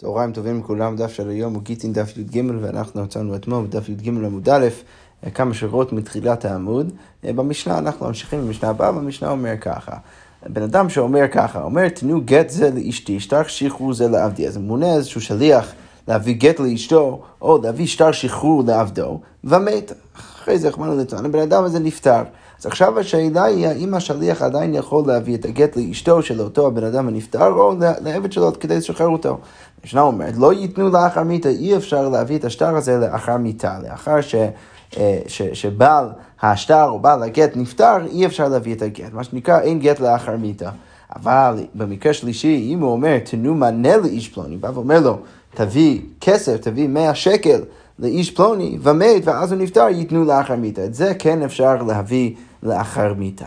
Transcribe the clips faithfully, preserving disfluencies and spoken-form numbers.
צהריים טובים לכולם, דף של היום הוא גיטין דף י' ג' ואנחנו יצאנו אתמול בדף י' ג' עמוד א', כמה שורות מתחילת העמוד. במשנה אנחנו ממשיכים במשנה הבאה, והמשנה אומר ככה. בן אדם שאומר ככה, אומר תנו גט זה לאשתי, שטר שחרור זה לעבדי. אז מונה איזשהו שליח להביא גט לאשתו, או להביא שטר שחרור לעבדו, ומת. אחרי זה החמנו לטעון, הבן אדם הזה נפטר. אז עכשיו השאלה היא, האם השליח עדיין יכול להביא את הגט לאשתו של אותו הבן אדם הנפטר, או לעבד שלו כדי לשחרר אותו. המשנה אומרת, לא ייתנו לאחר מיתה, אי אפשר להביא את השטר הזה לאחר מיתה, לאחר ש... ש... שבעל השטר או בעל הגט נפטר, אי אפשר להביא את הגט, מה שנקרא אין גט לאחר מיתה. אבל במקרה שלישי, אם הוא אומר, תנו מנה לאיש פלוני, בא ואומר לו, תביא כסף, תביא מאה שקל לאיש פלוני, ומת, ואז הוא נפטר, ייתנו לאחר מיתה. את זה כן אפשר להביא לאחר מיתה.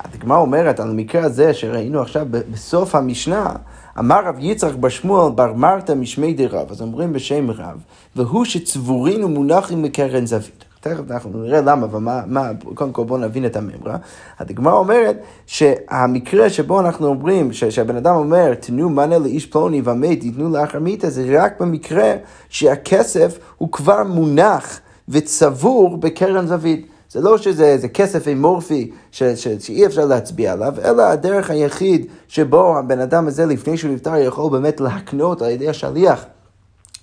הדגמרא אומרת על המקרה הזה שראינו עכשיו בסוף המשנה, אמר רב יצחק בר שמואל בר מרתא משמי דרב, אז אומרים בשם רב, והוא שצבורין ומונחים מקרן זווית. תכף אנחנו נראה למה ומה, מה, קודם כל בואו נבין את הממרה. הדגמרא אומרת שהמקרה שבו אנחנו אומרים, ש, שהבן אדם אומר, תנו מנה לאיש פלוני ומת, ייתנו לאחר מיתה, זה רק במקרה שהכסף הוא כבר מונח וצבור בקרן זווית. זה לא שזה כסף אמורפי ש, ש, שאי אפשר להצביע עליו, אלא הדרך היחיד שבו הבן אדם הזה לפני שהוא נפטר יכול באמת להקנות על ידי השליח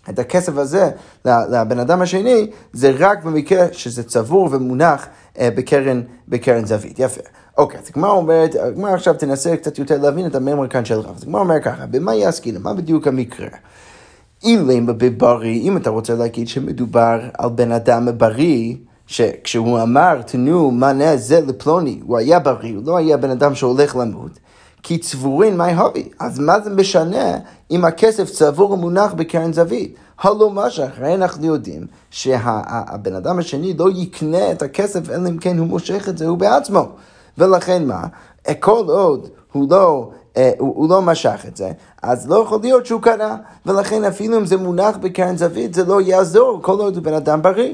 את הכסף הזה לבן אדם השני, זה רק במקרה שזה צבור ומונח בקרן, בקרן זווית. יפה. אוקיי, אז הגמרא אומרת, הגמרא עכשיו תנסה קצת יותר להבין את המאמר כאן של רב. אז הגמרא אומר ככה, במה יעסקין? מה בדיוק המקרה? אילם בבריא, אם אתה רוצה להגיד שמדובר על בן אדם בריא, שכשהוא אמר, תנו מנה זה לפלוני, הוא היה בריא, הוא לא היה בן אדם שהולך למות, כי צבורין מי הווי, אז מה זה משנה אם הכסף צבור ומונח בקרן זווית? הלא משך, הרי אנחנו יודעים שהבן אדם השני לא יקנה את הכסף, אלא אם כן הוא מושך את זה, הוא בעצמו. ולכן מה? כל עוד הוא לא... הוא לא משך את זה, אז לא יכול להיות שהוא קנה, ולכן אפילו אם זה מונח בקרן זווית, זה לא יעזור, כל עוד הוא בן אדם בריא.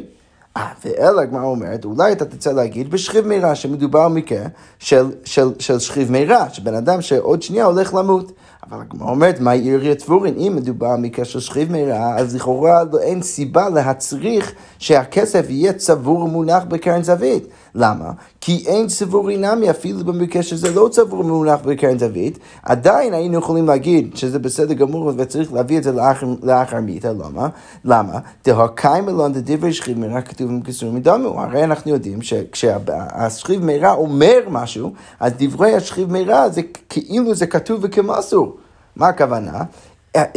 ואלה, מה אומרת, אולי אתה תצא להגיד בשכיב מירה, שמדובר מכן של, של, של שכיב מירה, שבן אדם שעוד שנייה הולך למות. אבל מה אומרת, מה יריה צבורין? אם מדובר מכן של שכיב מירה, אז לכאורה לא אין סיבה להצריך שהכסף יהיה צבור מונח בקרן זווית. למה? כי אין צבורין נמי, אפילו במקרה שזה לא צבור מונח בקרן זווית, עדיין היינו יכולים להגיד שזה בסדר גמור וצריך להביא את זה לאחר, לאחר מיתה. למה? למה? דהקיים אלון דדברי שכיב מירה כתובים כסורים מדמו. הרי אנחנו יודעים שכשהשכיב מירה אומר משהו, אז דברי השכיב מירה זה כאילו זה כתוב וכמסור. מה הכוונה?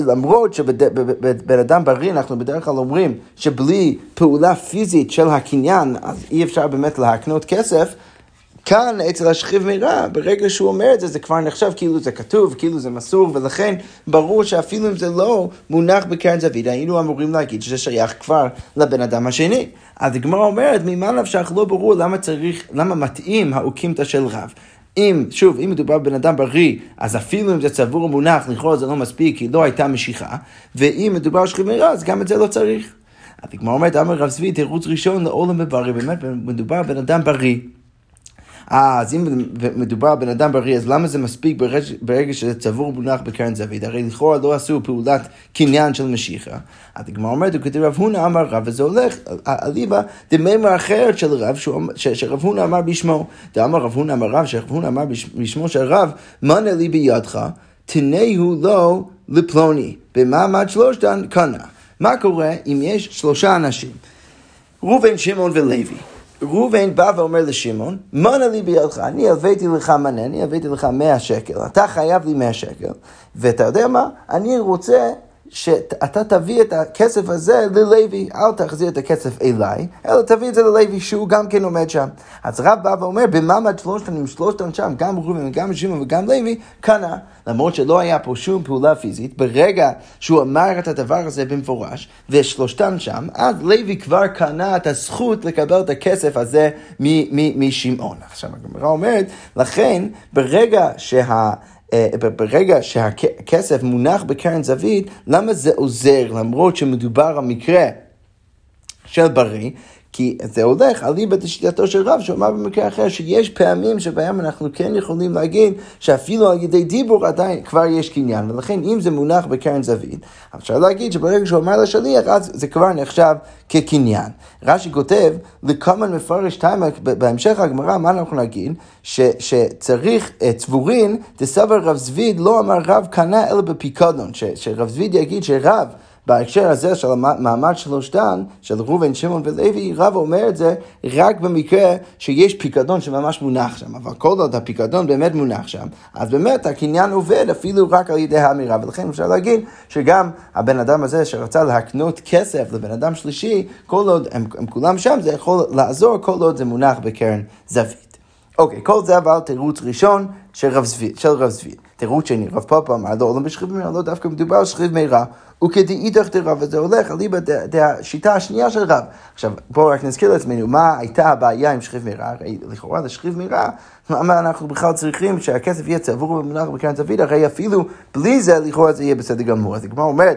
למרות שבן אדם בריא אנחנו בדרך כלל אומרים שבלי פעולה פיזית של הקניין אז אי אפשר באמת להקנות כסף, כאן אצל השכיב מירה ברגע שהוא אומר את זה זה כבר נחשב כאילו זה כתוב, כאילו זה מסור, ולכן ברור שאפילו אם זה לא מונח בקרן זווית היינו אמורים להגיד שזה שייך כבר לבן אדם השני. אז הגמרא אומרת ממה נפשך, לא ברור למה צריך, למה מתאים האוקימתא של רב. אם, שוב, אם מדובר בבן אדם בריא, אז אפילו אם זה צבור מונח, לכאורה זה לא מספיק, כי לא הייתה משיכה, ואם מדובר על שכיב מירה, אז גם את זה לא צריך. הדגמרא אומרת, אמר רב צבי, תירוץ ראשון לעולם בבריא, באמת מדובר בבן אדם בריא. אז אם מדובר בבן אדם בריא, אז למה זה מספיק ברגע שזה צבור מונח בקרן זווית? הרי לכאורה לא עשו פעולת קניין של משיכה. הדגמרא אומרת, וכתיב רב הונא אמר רב, וזה הולך אליבא דמימרא אחרת של רב, שרב הונא אמר בשמו. דאמר רב הונא אמר רב, שרב הונא אמר בשמו של רב, מנה לי בידך, תנהו לו לפלוני, במעמד שלושתן קנה. מה קורה אם יש שלושה אנשים? ראובן, שמעון ולוי. ראובן בא ואומר לשמעון, מנה לי בידך, אני הבאתי לך מנה, אני הבאתי לך מאה שקל, אתה חייב לי מאה שקל, ואתה יודע מה? אני רוצה שאתה תביא את הכסף הזה ללוי, אל תחזיר את הכסף אליי, אלא תביא את זה ללוי שהוא גם כן עומד שם. אז רב בא ואומר, במעמד שלושתן עם שלושתן שם, גם ראובן, גם שמעון וגם לוי, קנה. למרות שלא היה פה שום פעולה פיזית, ברגע שהוא אמר את הדבר הזה במפורש, ושלושתן שם, אז לוי כבר קנה את הזכות לקבל את הכסף הזה משמעון. עכשיו הגמרא אומרת, לכן ברגע שה... ברגע שהכסף מונח בקרן זווית, למה זה עוזר למרות שמדובר המקרה של בריא? כי זה הולך, עליבא דשיטתו של רב, שאומר במקרה אחר שיש פעמים שבהם אנחנו כן יכולים להגיד שאפילו על ידי דיבור עדיין כבר יש קניין, ולכן אם זה מונח בקרן זווית, אפשר להגיד שברגע שהוא אמר לשליח, אז זה כבר נחשב כקניין. רש"י כותב, לקמן מפרש תימה, בהמשך הגמרא, מה אנחנו נגיד? ש, שצריך צבורין, דסבר רב זביד לא אמר רב קנה אלא בפיקדון, ש, שרב זביד יגיד שרב, בהקשר הזה של המעמד שלושתן, של ראובן, שמעון ולוי, רב אומר את זה רק במקרה שיש פיקדון שממש מונח שם, אבל כל עוד הפיקדון באמת מונח שם, אז באמת הקניין עובד אפילו רק על ידי האמירה, ולכן אפשר להגיד שגם הבן אדם הזה שרצה להקנות כסף לבן אדם שלישי, כל עוד הם, הם כולם שם, זה יכול לעזור כל עוד זה מונח בקרן זווית. אוקיי, okay, כל זה אבל תירוץ ראשון של רב זביד, של רב זביד. תירוץ שני, רב פאפה אמר לא, לא בשכיב מהירה, לא דווקא מדובר על שכיב מהירה, וכדאידך דרב, וזה הולך עליבא דהשיטה השנייה של רב. עכשיו, בואו רק נזכיר לעצמנו, מה הייתה הבעיה עם שכיב מהירה? הרי לכאורה זה שכיב מהירה, מה אנחנו בכלל צריכים שהכסף יהיה צבור במונח בקרן זווית, הרי אפילו בלי זה, לכאורה זה יהיה בסדר גמור. אז הגמרא אומרת,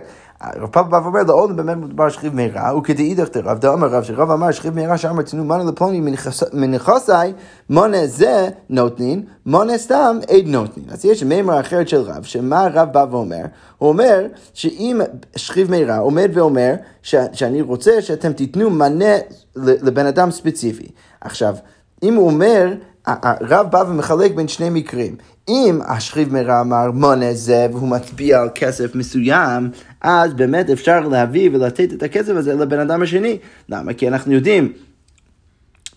רב פאפה אומר לעולם באמת מדובר שכיב מהירה, וכדאידך דרב, דאמר רב, שרב אמר שכיב מהירה שאמר תנו מנה לפלוני מנכסי, מונה זה נותנין, מונה סתם אין נותנין. אז יש מימרה אחרת של רב, שמה רב בא ואומר? הוא אומר שאם שכיב מהירה עומד ואומר ש- שאני רוצה שאתם תיתנו מנה לבן אדם ספציפי. עכשיו, אם הוא אומר, הרב בא ומחלק בין שני מקרים. אם השכיב מהירה אמר מונה זה והוא מצביע על כסף מסוים, אז באמת אפשר להביא ולתת את הכסף הזה לבן אדם השני. למה? כי אנחנו יודעים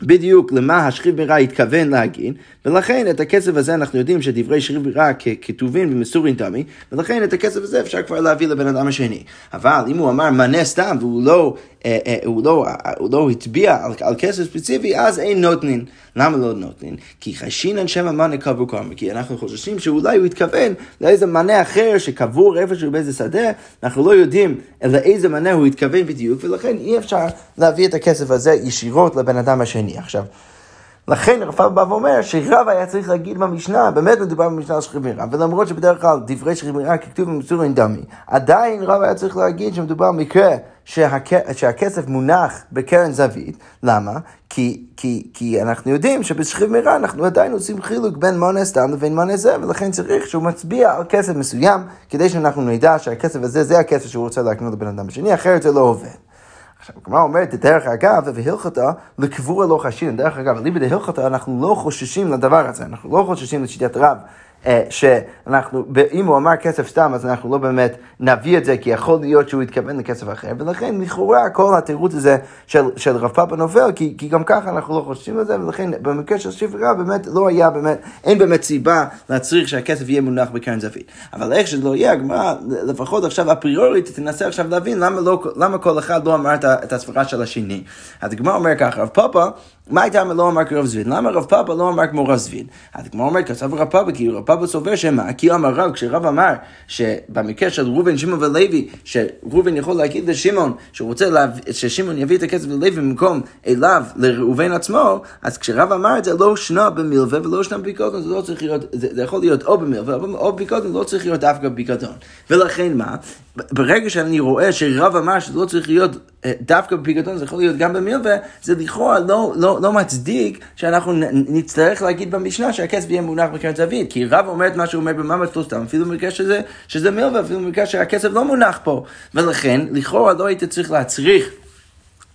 בדיוק למה השכיב מהירה התכוון להגיד, ולכן את הכסף הזה אנחנו יודעים שדברי שכיב מהירה ככתובים במסורין תמי, ולכן את הכסף הזה אפשר כבר להביא לבן אדם השני. אבל אם הוא אמר מנה סתם והוא לא, אה, אה, הוא לא, אה, הוא לא התביע על, על כסף ספציפי, אז אין נותנין. למה לא נותנין? כי חשינן שמה מנה קבו קרמה, כי אנחנו חוששים שאולי הוא התכוון לאיזה מנה אחר שקבור איפשהו באיזה שדה, אנחנו לא יודעים לאיזה מנה הוא התכוון בדיוק, ולכן אי אפשר להביא את הכסף הזה ישירות לבן אדם השני. עכשיו, לכן רב בא ואומר שרב היה צריך להגיד במשנה, באמת מדובר במשנה על שכיב מהירה, ולמרות שבדרך כלל דברי שכיב מהירה ככתוב במסורין דמי, עדיין רב היה צריך להגיד שמדובר במקרה שהכ... שהכסף מונח בקרן זווית. למה? כי, כי, כי אנחנו יודעים שבשכיב מהירה אנחנו עדיין עושים חילוק בין מונה סתם לבין מונה זה, ולכן צריך שהוא מצביע על כסף מסוים, כדי שאנחנו נדע שהכסף הזה זה הכסף שהוא רוצה להקנות לבן אדם השני, אחרת זה לא עובד. עכשיו, כמה אומרת, דרך אגב, והלכתה לקבורה לא חשינן. דרך אגב, עליבא דהלכתה אנחנו לא חוששים לדבר הזה, אנחנו לא חוששים לשיטת רב, שאנחנו, אם הוא אמר כסף סתם, אז אנחנו לא באמת נביא את זה, כי יכול להיות שהוא התכוון לכסף אחר, ולכן לכאורה כל התירוץ הזה של, של רב פאפה נופל, כי, כי גם ככה אנחנו לא חוששים לזה, ולכן במקרה של שכיב מהירה באמת לא היה, באמת, אין באמת סיבה להצריך שהכסף יהיה מונח בקרן זווית. אבל איך שלא יהיה, הגמרא, לפחות עכשיו אפריורית, תנסה עכשיו להבין למה, לא, למה כל אחד לא אמר את הסברה של השני. אז הגמרא אומר ככה, רב פאפה, מה הייתה לא אמר כרב זביד? למה רב פאפה לא אמר כמו רב זביד? אז כמו אומר כסף רב פאפה, כי רב פאפה סובר שמה? כי אמר רב, כשרב אמר שבמקרה של ראובן, שמעון ולוי, שראובן יכול להגיד לשמעון, ששמעון יביא את הכסף ללוי במקום אליו לראובן עצמו, אז כשרב אמר את זה לא שנה במלווה ולא שנה בפיקדון, זה לא צריך להיות, זה, זה יכול להיות או במלווה או בפיקדון, לא צריך להיות דווקא בפיקדון. ולכן מה? ברגע שאני רואה שרב אמר שזה לא צריך להיות דווקא בפיקדון, זה יכול להיות גם במלווה, זה לכאורה לא, לא, לא מצדיק שאנחנו נצטרך להגיד במשנה שהכסף יהיה מונח בקרן זווית, כי רב אומר את מה שהוא אומר במעמד לא סתם, אפילו במקרה שזה, שזה מלווה, אפילו במקרה שהכסף לא מונח פה, ולכן לכאורה לא היית צריך להצריך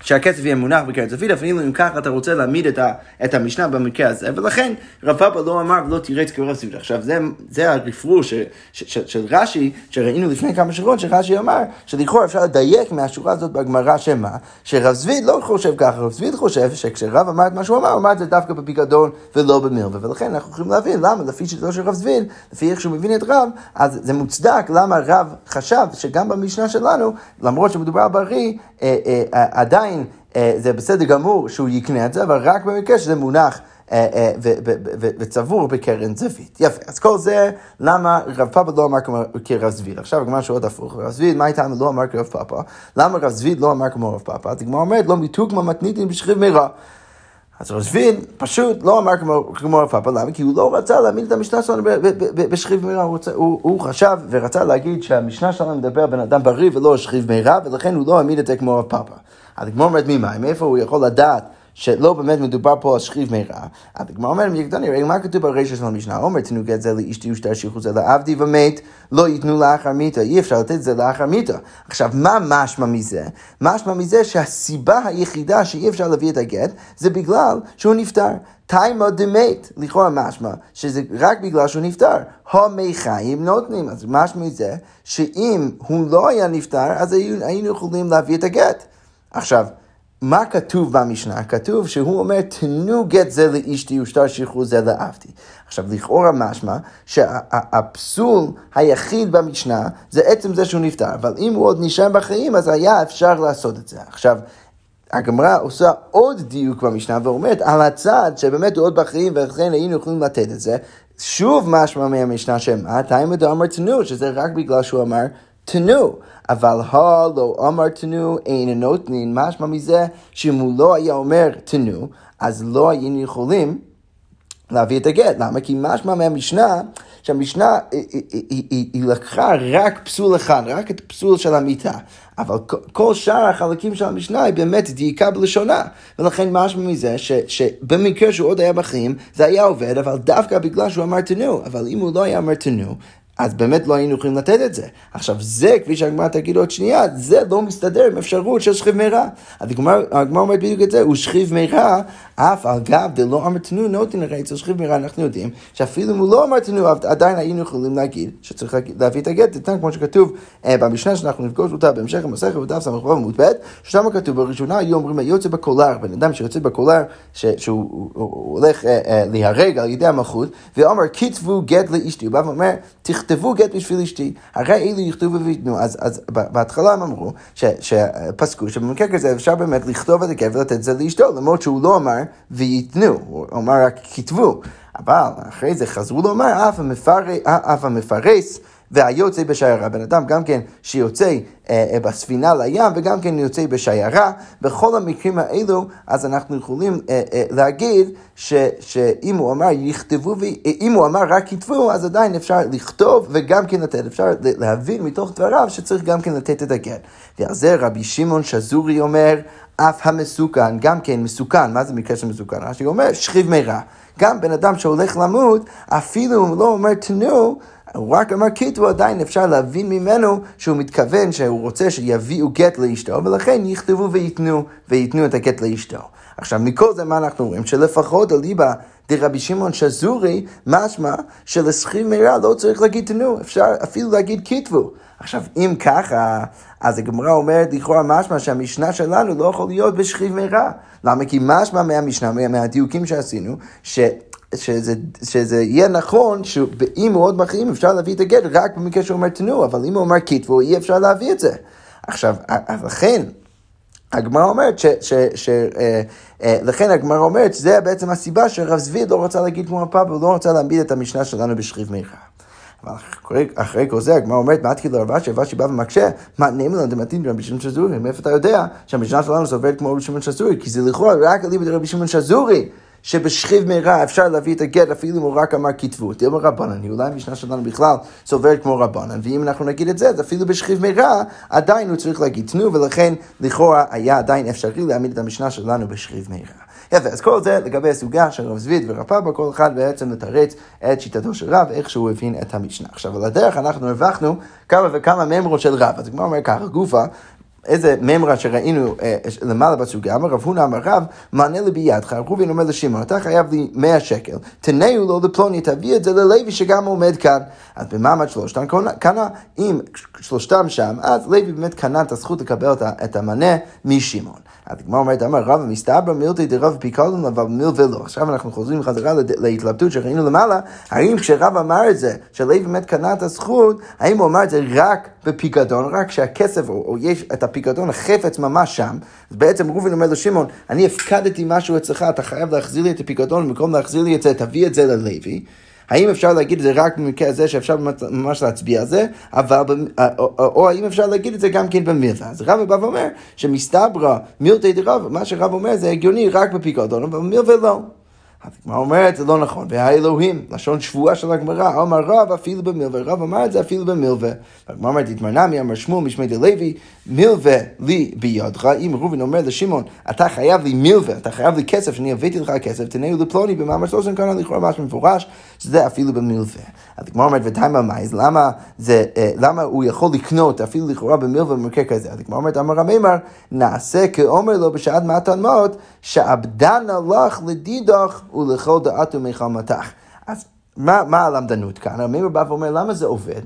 שהכסף יהיה מונח בקרן זווית, אפילו אם כך אתה רוצה להעמיד את, ה, את המשנה במקרה הזה, ולכן רב פאפה לא אמר ולא תירץ כרב זביד. עכשיו זה, זה הרפרוש של, של, של רש"י, שראינו לפני כמה שעות שרש"י אמר, שלכאורה אפשר לדייק מהשורה הזאת בגמרא שמה, שרב זביד לא חושב ככה, רב זביד חושב שכשרב אמר את מה שהוא אמר, הוא אמר את זה דווקא בפיקדון ולא במלווה, ולכן אנחנו יכולים להבין למה, לפי שיטתו של רב זביד, לפי איך שהוא מבין את רב, אז זה מוצדק למה רב חשב שגם במשנה שלנו, למרות שמדובר בריא, אה, אה, אה, עדיין זה בסדר גמור שהוא יקנה את זה, אבל רק במקרה שזה מונח וצבור בקרן זווית. יפה, אז כל זה למה רב פאפה לא אמר כרב זביד. עכשיו גמרא שעוד הפוך, רב זביד, מה איתנו לא אמר כרב פאפה? למה רב זביד לא אמר כמו רב פאפה? אז גמרא אומרת, לא מיתוק ממתניתין בשכיב מהירה. אז רוזבין פשוט לא אמר כמו רב פאפא, למה? כי הוא לא רצה להעמיד את המשנה שלנו בשכיב מירע, הוא חשב ורצה להגיד שהמשנה שלנו מדבר בן אדם בריא ולא שכיב מירע, ולכן הוא לא העמיד את זה כמו רב פאפא. אז כמו אומרת ממה, מאיפה הוא יכול לדעת שלא באמת מדובר פה על שכיב מירע? אז כמו אומרת, מה כתוב ברישה של המשנה? אומר, תנוגד זה לאשתי ושתרשיחו זה לעבדי ומת, לא ייתנו לאחר מיתה, אי אפשר לתת זה לאחר מיתה. עכשיו, מה משמע מזה? משמע מזה שהסיבה היחידה שאי אפשר להביא את הגט, זה בגלל שהוא נפטר. תיימא דמת, לכאורה משמע, שזה רק בגלל שהוא נפטר. הומי חיים נותנים, אז משמע מזה, שאם הוא לא היה נפטר, אז היינו יכולים להביא את הגט. עכשיו, מה כתוב במשנה? כתוב שהוא אומר, תנו גט זה לאשתי ושתרשיחו זה לעבדי. עכשיו, לכאורה משמע שהפסול היחיד במשנה זה עצם זה שהוא נפטר, אבל אם הוא עוד נשאר בחיים, אז היה אפשר לעשות את זה. עכשיו, הגמרא עושה עוד דיוק במשנה ואומרת, על הצד שבאמת הוא עוד בחיים ולכן היינו יכולים לתת את זה, שוב משמע מהמשנה שמה, תמיד הוא אמר תנו, שזה רק בגלל שהוא אמר תנו, אבל הלא אמר תנו, אין נותנין, משמע מזה שאם הוא לא היה אומר תנו, אז לא היינו יכולים להביא את הגט. למה? כי משמע מהמשנה, שהמשנה היא, היא, היא, היא, היא לקחה רק פסול אחד, רק את פסול של המיטה, אבל כל שאר החלקים של המשנה היא באמת דייקה בלשונה, ולכן משמע מזה ש, שבמקרה שהוא עוד היה בחיים, זה היה עובד, אבל דווקא בגלל שהוא אמר תנו, אבל אם הוא לא היה אמר תנו, אז באמת לא היינו יכולים לתת את זה. עכשיו זה, כפי שהגמרא תגיד עוד שנייה, זה לא מסתדר עם אפשרות של שכיב מירע. הגמרא אומרת בדיוק את זה, הוא שכיב מירע, אף על גב דלא אמר תנו נותן, הרי אצל שכיב מירע אנחנו יודעים, שאפילו אם הוא לא אמר תנו, עדיין היינו יכולים להגיד, שצריך להביא את הגט, תתן כמו שכתוב במשנה שאנחנו נפגוש אותה, בהמשך המסכת בדף סמ"ו עמוד ב', ששם כתוב בראשונה, היו אומרים, יוצא בקולר, בן אדם שיוצא בקולר, שהוא הולך להיהרג על ידי המלכות, ואומר, כתבו גט לאשתי, הוא אומר, תכתבו גט בשביל אשתי, הרי אלו יכתבו ויתנו. אז, אז בהתחלה הם אמרו, ש, שפסקו, שבמקרה כזה אפשר באמת לכתוב את הגט ולתת זה לאשתו, למרות שהוא לא אמר ויתנו, הוא אמר רק כתבו, אבל אחרי זה חזרו לומר, אף המפרס, אף המפרס והיוצא בשיירה, בן אדם גם כן שיוצא אה, בספינה לים, וגם כן יוצא בשיירה, בכל המקרים האלו, אז אנחנו יכולים אה, אה, להגיד, ש, שאם הוא אמר יכתבו, אם הוא אמר רק כתבו, אז עדיין אפשר לכתוב וגם כן לתת, אפשר להבין מתוך דבריו, שצריך גם כן לתת את הגט. ועל זה רבי שמעון שזורי אומר, אף המסוכן, גם כן מסוכן, מה זה מקרה של מסוכן? הוא אומר שכיב מירע, גם בן אדם שהולך למות, אפילו הוא לא אומר תנו, הוא רק אמר כתבו, עדיין אפשר להבין ממנו שהוא מתכוון שהוא רוצה שיביאו גט לאשתו, ולכן יכתבו ויתנו, ויתנו את הגט לאשתו. עכשיו, מכל זה מה אנחנו רואים? שלפחות אליבא דרבי שמעון שזורי, משמע שלשכיב מירע לא צריך להגיד תנו, אפשר אפילו להגיד כתבו. עכשיו, אם ככה, אז הגמרא אומרת לכאורה משמע שהמשנה שלנו לא יכול להיות בשכיב מירע. למה? כי משמע מהמשנה, מהדיוקים שעשינו, ש... שזה, שזה יהיה נכון שאם הוא עוד בחיים אפשר להביא את הגט רק במקרה שהוא אומר תנו, אבל אם הוא אומר כתבו אי אפשר להביא את זה. עכשיו, לכן הגמרא אומרת ש, ש, ש, אה, אה, לכן הגמרא אומרת שזה בעצם הסיבה שרב זבי לא רוצה להגיד כמו הפאפא, הוא לא רוצה להעמיד את המשנה שלנו בשכיב מירע. אחרי, אחרי כל זה, הגמרא אומרת, מה התחיל הרבשי, הרבשי בא ומקשה, מה נאמלן דמתין רבי שמעון שזורי, מאיפה אתה יודע שהמשנה שלנו סוברת כמו רבי שמעון שזורי, כי זה לכאורה רק אליבא דרבי שמעון שזורי, שבשכיב מירע אפשר להביא את הגט, אפילו אם הוא רק אמר כתבו, תלמר רבנן, אולי המשנה שלנו בכלל סוברת כמו רבנן, ואם אנחנו נגיד את זה, אז אפילו בשכיב מירע, עדיין הוא צריך להגיד תנו, ולכן לכאורה היה עדיין אפשרי להעמיד את המשנה שלנו בשכיב מירע. יפה, אז כל זה לגבי הסוגיה של רב זבי ורב פאפא, כל אחד בעצם מתרץ את שיטתו של רב, איך שהוא הבין את המשנה. עכשיו, על הדרך אנחנו הרווחנו כמה וכמה ממרות של רב, אז כמו אומר ככה, גופה, איזה ממרה שראינו אה, למעלה בסוגיה, אמר רב הונא אמר רב, מענה לי בידך, רובין אומר לשמעון, אתה חייב לי מאה שקל, תנאו לו לפלוני, תביא את זה ללוי שגם עומד כאן. אז במעמד שלושתם קנה, אם שלושתם שם, אז לוי באמת קנה את הזכות לקבל את המנה משמעון. אז כמו אומרת, אמר רב המסתברא מילתא דרב פיקדון, אבל מיל ולא. עכשיו אנחנו חוזרים חזרה להתלבטות שראינו למעלה, האם כשרב אמר את זה, שלוי באמת קנה את הזכות, האם הוא אמר את זה רק בפיקדון, רק שהכסף או, או יש את הפיקדון, החפץ ממש שם, אז בעצם רובין אומר לו שמעון, אני הפקדתי משהו אצלך, אתה חייב להחזיר לי את הפיקדון, במקום להחזיר לי את זה, תביא את זה ללוי. האם אפשר להגיד את זה רק במקרה הזה שאפשר ממש להצביע על זה, אבל, או, או, או האם אפשר להגיד את זה גם כן במילתא? אז רב הבא אומר שמסתברא מילתא דרב, מה שרב אומר זה הגיוני רק בפיקדון, אבל במילתא לא. הגמרא אומרת, זה לא נכון, והאלוהים, לשון שבועה של הגמרא, אמר רב אפילו במילווה, רב אמר את זה אפילו במילווה. הגמרא אומרת, התמרנה מי אמר שמואל משמי דלוי, מילווה לי בידך, אם ראובן אומר לשמעון, אתה חייב לי מילווה, אתה חייב לי כסף, שאני הבאתי לך כסף, תנאו לפלוני, במאמר שלושן כאן לכאורה משהו מפורש, שזה אפילו במילווה. הגמרא אומרת, ותימה מייז, למה, זה, למה הוא יכול לקנות אפילו לכאורה במילווה במקרה כזה? הגמרא אומרת, אמר רמיימר, נעשה כאומר לו בשעת מתן מות, שעבדן הלך לדידך ולכל דעת ומחמתך. אז מה, מה הלמדנות כאן? הרמיימר בא ואומר, למה זה עובד?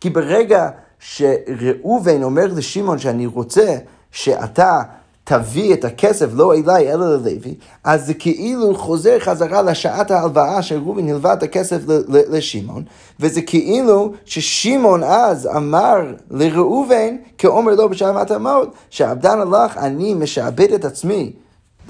כי ברגע שראובן אומר לשמעון שאני רוצה שאתה תביא את הכסף לא אליי אלא ללוי, אז זה כאילו חוזר חזרה לשעת ההלוואה שראובן הלווה את הכסף לשמעון, וזה כאילו ששמעון אז אמר לראובן כאומר לו בשעת מתן מות, שעבדן הלך, אני משעבד את עצמי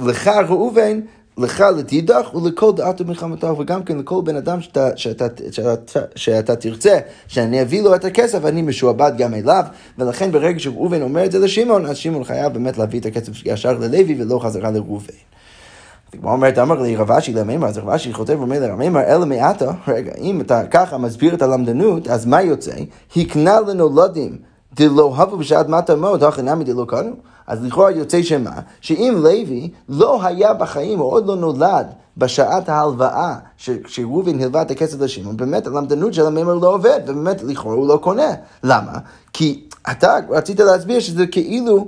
לך ראובן, לך לתידך ולכל דעת ומלחמתך, וגם כן לכל בן אדם שאתה, שאתה, שאתה, שאתה תרצה שאני אביא לו את הכסף, אני משועבד גם אליו, ולכן ברגע שראובן אומר את זה לשמעון, אז שמעון חייב באמת להביא את הכסף ישר ללוי ולא חזרה לראובן. כמו אומרת, אמר לי רבשי לרמיימר, אז רבשי חוטב ואומר לרמיימר, אלא מעטה, רגע, אם אתה ככה מסביר את הלמדנות, אז מה יוצא? הקנה לנולדים, דלא הבו בשעת מתן מות, הכי נמי דלא קנו? אז לכאורה יוצא שמה? שאם לוי לא היה בחיים, או עוד לא נולד בשעת ההלוואה, שראובן הלווה את הכסף לשמעון, באמת הלמדנות של המאמר לא עובד, ובאמת לכאורה הוא לא קונה. למה? כי אתה רצית להסביר שזה כאילו,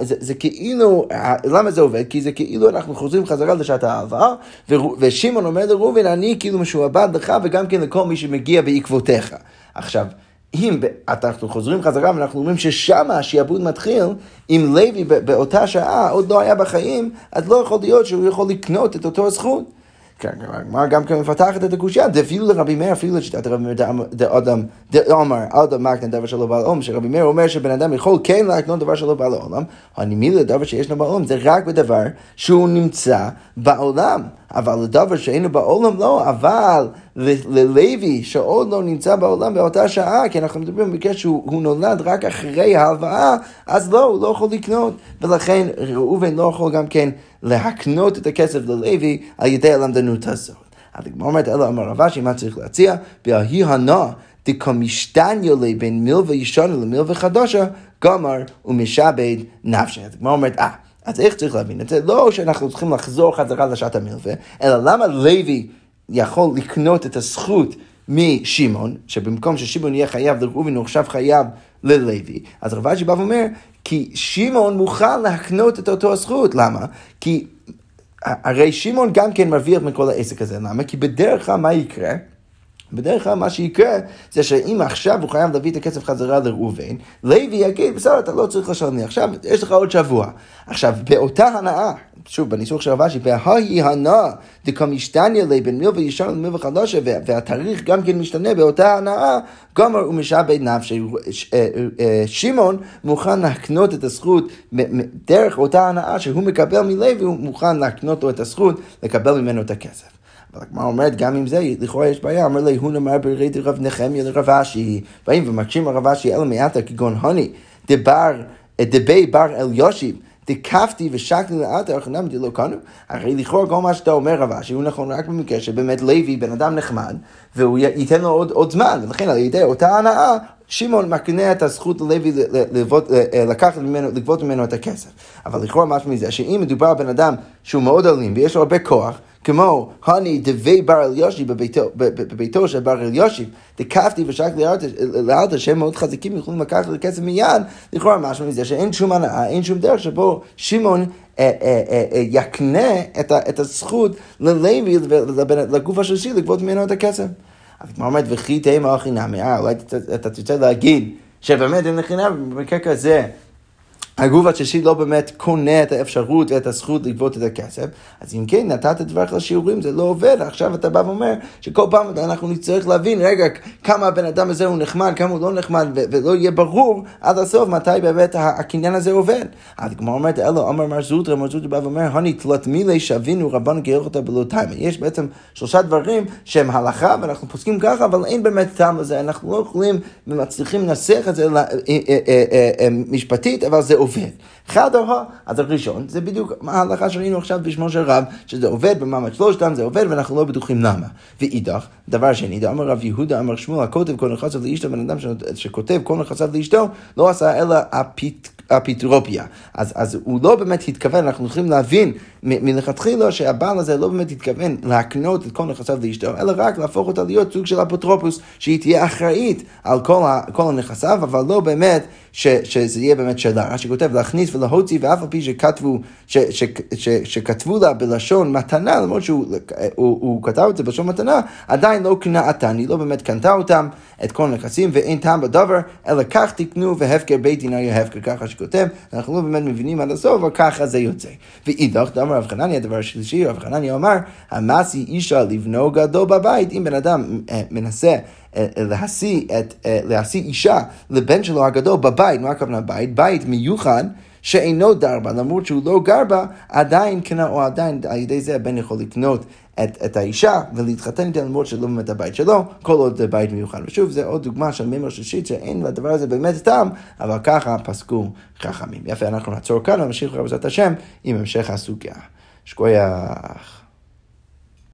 זה, זה כאילו, למה זה עובד? כי זה כאילו אנחנו חוזרים חזרה לשעת ההלוואה, ושמעון אומר לראובן, אני כאילו משועבד לך, וגם כן לכל מי שמגיע בעקבותיך. עכשיו, אם אנחנו חוזרים חזרה ואנחנו אומרים ששם השיעבוד מתחיל, אם לוי באותה שעה עוד לא היה בחיים, אז לא יכול להיות שהוא יכול לקנות את אותו הזכות. גם כן מפתחת את הקושיה, דאפילו לרבי מאיר, אפילו לשיטת רבי מאיר, דאדם, דאמר, אדם מקנה דבר שלא בעל עולם, שרבי מאיר אומר שבן אדם יכול כן להקנות דבר שלא בעל עולם, הנמיל לדבר שישנו בעולם, זה רק בדבר שהוא נמצא בעולם. אבל לדבר שאינו בעולם לא, אבל ללוי שעוד לא נמצא בעולם באותה שעה, כי אנחנו מדברים במקרה שהוא נולד רק אחרי ההלוואה, אז לא, הוא לא יכול לקנות, ולכן ראובן לא יכול גם כן להקנות את הכסף ללוי על ידי הלמדנות הזאת. הדגמר אומרת, אלא אמר רבשי, מה צריך להציע? והיא הנא, דקמישתניה לי בין מילווה ישנה למילווה חדשה, גמר ומשעבד נפשי. הדגמר אומרת, אה, אז איך צריך להבין את זה? לא שאנחנו צריכים לחזור חזרה לשעת המלווה, אלא למה לוי יכול לקנות את הזכות משמעון, שבמקום ששמעון יהיה חייב לראובן, הוא עכשיו חייב ללוי. אז רבשי בא ואומר, כי שמעון מוכן להקנות את אותו הזכות. למה? כי הרי שמעון גם כן מרוויח מכל העסק הזה. למה? כי בדרך כלל מה יקרה? בדרך כלל מה שיקרה זה שאם עכשיו הוא חייב להביא את הכסף חזרה לראובן, לוי יגיד, בסדר, אתה לא צריך לשלם, עכשיו יש לך עוד שבוע. עכשיו, באותה הנאה, שוב, בניסוח של רבשי, והיא הנאה, דקמישתניה לי בין מילווה ישנה למילווה חדשה, והתאריך גם כן משתנה באותה הנאה, גמר ומשעבד נפשי. שמעון מוכן להקנות את הזכות, דרך אותה הנאה שהוא מקבל מלוי, הוא מוכן להקנות לו את הזכות, לקבל ממנו את הכסף. אבל הגמרא אומרת, גם עם זה, לכאורה יש בעיה, אמר לי, הוא נאמר ברי דרב נחמיה לרב אשי, באים ומקשים הרב אשי אל מעטה, כגון הוני, דבי בר אל יושיב, דקפתי ושקתי לעטה, הכנם דלא קנו. הרי לכאורה כל מה שאתה אומר רב אשי, הוא נכון רק במקרה שבאמת לוי, בן אדם נחמד, והוא ייתן לו עוד, עוד זמן, ולכן על ידי אותה הנאה, שמעון מקנה את הזכות ללוי לקחת ממנו, לגבות ממנו את הכסף. אבל לכאורה משהו מזה, שאם מדובר בן אדם שהוא מאוד אלים ויש לו הרבה כוח, כמו הני דבי בר אל יושיב בביתו, בביתו של בר אל יושיב, דקפתי ושקתי לעטה, שהם מאוד חזקים יכולים לקחת את הכסף מיד, לכאורה משהו מזה שאין שום הנאה, אין שום דרך שבו שמעון יקנה את הזכות ללוי לגוף השלישי לגבות ממנו את הכסף. אבל כמו אומרת, וכי תאימה הכי נעמיה, אולי אתה תרצה להגיד שבאמת אין לכי נעמיה, במקרה כזה, הגוף השלישי לא באמת קונה את האפשרות ואת הזכות לגבות את הכסף, אז אם כן נתת דרך לשיעורים, זה לא עובד. עכשיו אתה בא ואומר שכל פעם אנחנו נצטרך להבין, רגע, כמה הבן אדם הזה הוא נחמד, כמה הוא לא נחמד, ו- ולא יהיה ברור עד הסוף מתי באמת הקניין הזה עובד. אז כמו אומרת, אלו, אמר מרזות, מרזות בא ואומר, הוני תלות מילי שווינו רבן גאירותא בלא טעם. יש בעצם שלושה דברים שהם הלכה, ואנחנו פוסקים ככה, אבל אין באמת טעם לזה. אנחנו לא יכולים ומצליחים לנסח את זה משפטית, אבל זה עובד. אחד או אז הראשון, זה בדיוק ההלכה שראינו עכשיו בשמו של רב, שזה עובד במעמד שלושתם, זה עובד ואנחנו לא בטוחים למה. ואידך, דבר שני, אמר רב יהודה, אמר שמואל, הכותב כל נכסיו לאשתו, בן אדם שכותב כל נכסיו לאשתו, לא עשה אלא אפיטרופיה. אז, אז הוא לא באמת התכוון, אנחנו הולכים להבין מלכתחילה שהבעל הזה לא באמת התכוון להקנות את כל נכסיו לאשתו, אלא רק להפוך אותה להיות סוג של אפוטרופוס, שהיא תהיה אחראית על כל, ה, כל הנכסיו, אבל לא באמת ש, שזה יהיה באמת שלה. שכותב להכניס ולהוציא, ואף על פי שכתבו, ש, ש, ש, שכתבו לה בלשון מתנה, למרות שהוא הוא, הוא כתב את זה בלשון מתנה, עדיין לא קנעתה, אני לא באמת קנתה אותם, את כל הנכסים, ואין טעם בדבר, אלא כך תקנו והפקר בית דין היה הפקר, ככה שכותב, אנחנו לא באמת מבינים עד הסוף, אבל ככה זה יוצא. ואידך, דאמר רב חנניה, הדבר השלישי, רב חנניה אמר, המעשי אישה לבנו גדול בבית, אם בן אדם מנסה, להשיא את להשיא אישה לבן שלו הגדול בבית, מה הכוונה בית? בית מיוחד שאינו דר בה, למרות שהוא לא גר בה, עדיין קנה או עדיין על ידי זה הבן יכול לקנות את, את האישה ולהתחתן איתה למרות שלא באמת הבית שלו, כל עוד בית מיוחד. ושוב, זה עוד דוגמה של מימר שלישית שאין לדבר הזה באמת טעם, אבל ככה פסקו חכמים. יפה, אנחנו נעצור כאן ונמשיך בעזרת השם עם המשך הסוגיה. שכוח.